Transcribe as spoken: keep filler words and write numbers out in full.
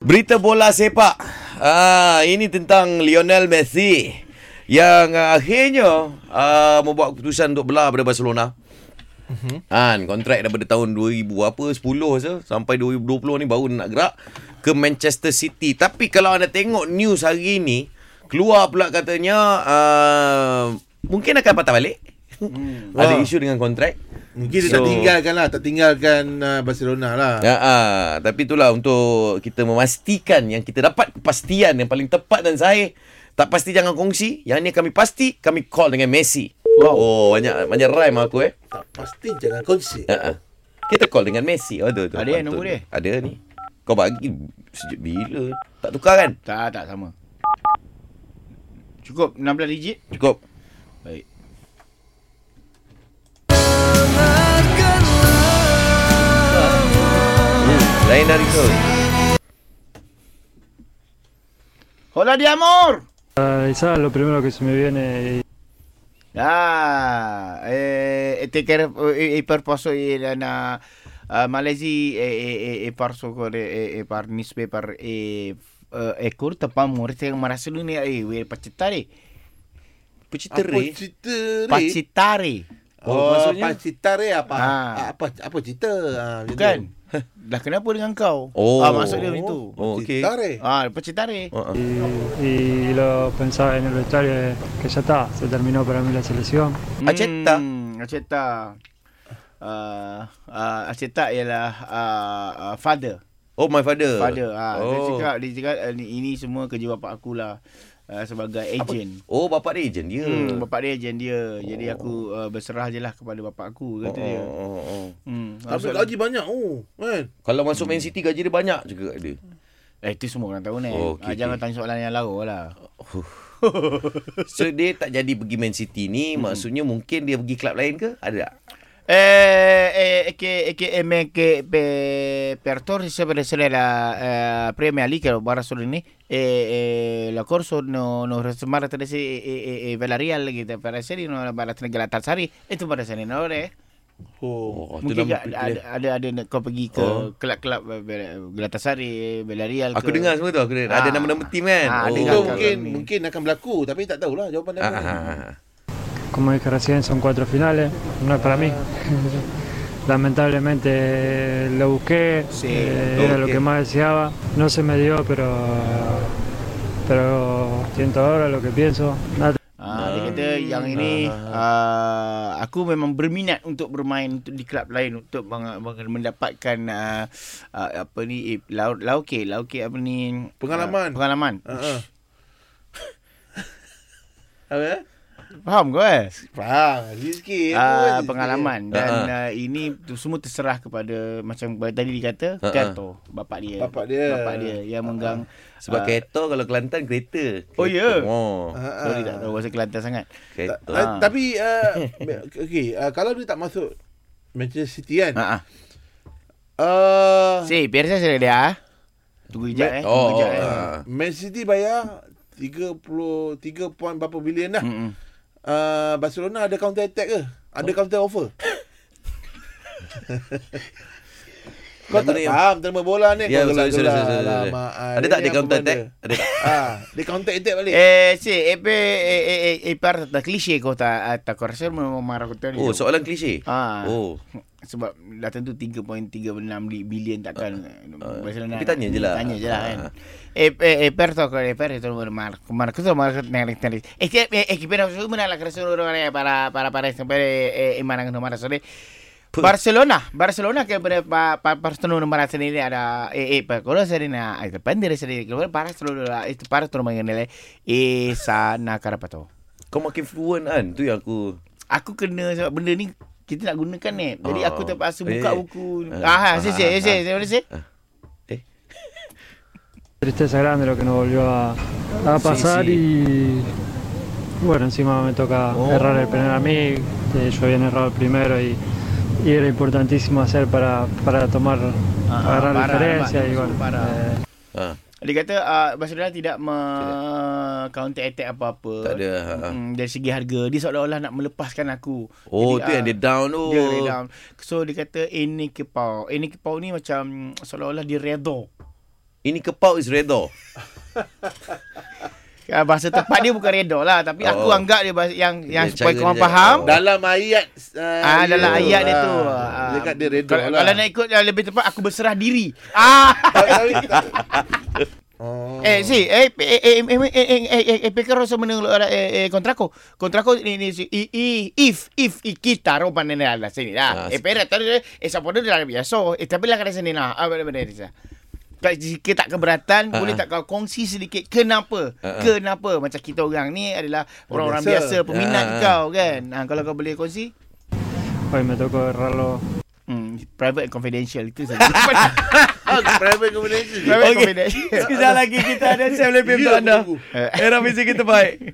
Berita bola sepak. Ah, ini tentang Lionel Messi yang uh, akhirnya uh, membuat keputusan untuk belah pada Barcelona. Uh-huh. Kan kontrak daripada tahun dua ribu apa sepuluh se sampai dua ribu dua puluh ni baru nak gerak ke Manchester City. Tapi kalau anda tengok news hari ni, keluar pula katanya uh, mungkin akan patah balik. Hmm. Ada isu dengan kontrak. Mungkin dia so, tak tinggalkan lah Tak tinggalkan uh, Barcelona lah ya, uh, tapi itulah untuk kita memastikan yang kita dapat kepastian yang paling tepat dan sahih. Tak pasti jangan kongsi. Yang ni kami pasti, kami call dengan Messi. Wow. Oh, banyak banyak rhyme aku eh. Tak pasti jangan kongsi uh-uh. Kita call dengan Messi. Oh, tu, tu, ada nombor dia? Ada ni. Kau bagi sejak bila? Tak tukar kan? Tak, tak sama. Cukup enam belas digit? Cukup. Baik. Lain dari tu. Hola de amor. Uh, esa es lo primero que se me viene. Ah, eh, te quiero y por paso y la Malaysia y por su y por nisbe por y corta para morirte merasa lu ni eh pacitari. Pacitari. Pacitari. Oh, maksudnya pacitari apa? Apa apa cerita? Bukan. Dah kenapa dengan kau? Oh. Ah, maksud dia begitu. Oh, okey. Ah, pacitare. Uh-huh. Y, y lo pensaba en el vestuario que ya está, se terminó para mí la selección. Acetta, mm, Acetta. Ah, uh, uh, Acetta ialah uh, uh, father. Oh, my father. Father. Ah, uh, oh. Dia cakap, dia cakap uh, ini semua kerja bapak aku lah. Uh, sebagai ejen. Oh, bapak dia ejen dia. Hmm, bapak dia ejen dia. Oh. Jadi aku uh, berserah je lah kepada bapak aku, kata oh, dia. Oh, oh, oh. Hmm. Tapi gaji banyak. Oh, kan. Kalau masuk hmm. Man City gaji dia banyak juga dia. Eh, itu semua orang tahu ni. Oh, okay, uh, jangan okay. tanya soalan yang larut lah. Oh. So dia tak jadi pergi Man City ni, hmm. maksudnya mungkin dia pergi klub lain ke? Ada tak? Eh, eh, que que me que per torri se presele la Premier League o Barcelona eh la corso no no resmar tres eh eh Villarreal que te parece y no para tener que la Tarsari itu parece no eh oh mungkin ada ada ada kau pergi ke kelab-kelab Galatasaray, Villarreal ke. Aku dengar semua tu, aku ada nama-nama tim kan. Mungkin mungkin akan berlaku tapi tak tahulah jawapan dia. Como dije recién, son cuatro finales, no es para mí. Lamentablemente lo busqué, sí, eh, lo era lo que más deseaba. No se me dio, pero, pero siento ahora lo que pienso. Nada. Ah, dia kata yang ini uh, aku memang berminat untuk bermain untuk di klub lain untuk mendapatkan uh, uh, apa ni lauk lauke lauke apa ni pengalaman uh, pengalaman. Uh-huh. Apa? Faham kau eh? Faham. Sikit-sikit. Uh, pengalaman. Dan uh-huh. uh, ini semua terserah kepada macam tadi dikata, uh-huh. Kato. Bapak dia. Bapak dia. Bapak dia yang uh-huh. menggang. Sebab uh, Kato kalau Kelantan kereta. kereta. Oh, ya? Yeah. Oh. Uh-huh. Sorry tak tahu bahasa Kelantan sangat. Kato. Ta- uh. Tapi, uh, okay, uh, kalau dia tak masuk Manchester City kan? Uh-huh. Uh, si, biasa saya dah. Tunggu sekejap eh. Oh, Tunggu sekejap oh, eh. Uh. Manchester City bayar tiga puluh tiga poin berapa bilion dah. Mm-mm. Uh, Barcelona ada counter attack ke? Ada oh. counter offer? Kau tak faham terma bola ni. Ya, sorry, sorry, sorry, sorry. Ada tak dia counter attack? Ada tak? Ah, dia counter attack balik. Eh, si, eh, eh, eh, par tak klise kau tak tak korser memang marah kau tadi. Oh, soalan klise. Ah. Oh. Sebab dah tentu tiga perpuluhan tiga enam bilion takkan uh, Barcelona. Tapi tanya je lah. Tanya je lah kan. Eh, eh, perto con el perto Marco. Marco tu Marco Negri. Es que es que pero yo una la creación para para para eh Manang no Marasole. Barcelona, Barcelona que para Barcelona no Marasole ada eh eh para Barcelona, depende de ser que Barcelona este parto Manganele y sana Carapato. Kau makin fluent kan? Tu yang aku aku kena sebab benda ni kita nak gunakan ni. Jadi aku terpaksa buka buku. Ah, si si si si. Eh. Tristeza grande lo que nos volvió a, a pasar sí, sí. Y bueno, encima me toca oh. errar el penal a mí. Yo había errado el primero y, y era importantísimo hacer para para tomar ah, agarrar para, diferencia para, y bueno. Para. Eh. Ah. Dia kata uh, Barcelona tidak me- counter attack apa-apa. Tak ada. Hmm, dari segi harga. Dia seolah-olah nak melepaskan aku. Oh, jadi, tu uh, yang dia down tu. Dia, dia down. So, dia kata Eni Kepau. Eni Kepau ni macam seolah-olah dia redor. Ini kepau is redo. Bahasa tepat dia bukan redo lah, tapi oh, aku anggap dia bahasa yang dia yang supaya korang faham. Oh. Dalam ayat uh, ah dalam ayat dia tu. Ah, dekat dia redo kalau, lah. Kalau nak ikut lebih tepat aku berserah diri. Ah. Oh. Eh si eh eh eh eh eh perroso meneng eh kontrako kontrako ni i if if y quitar o panela la seriedad espera esa poner la biaso esta pela cara senina a ver esa jika tak keberatan, uh-huh, boleh tak kau kongsi sedikit kenapa? Uh-huh. Kenapa? Macam kita orang ni adalah orang-orang biasa, biasa peminat uh-huh kau kan. Ha, kalau kau boleh kongsi? Oi, matoko ralo. Hmm, private and confidential itu saja. Okay, private confidential. Private okay. confidential. Sekejap lagi kita ada Sam Lepim untuk anda. Era misi kita baik.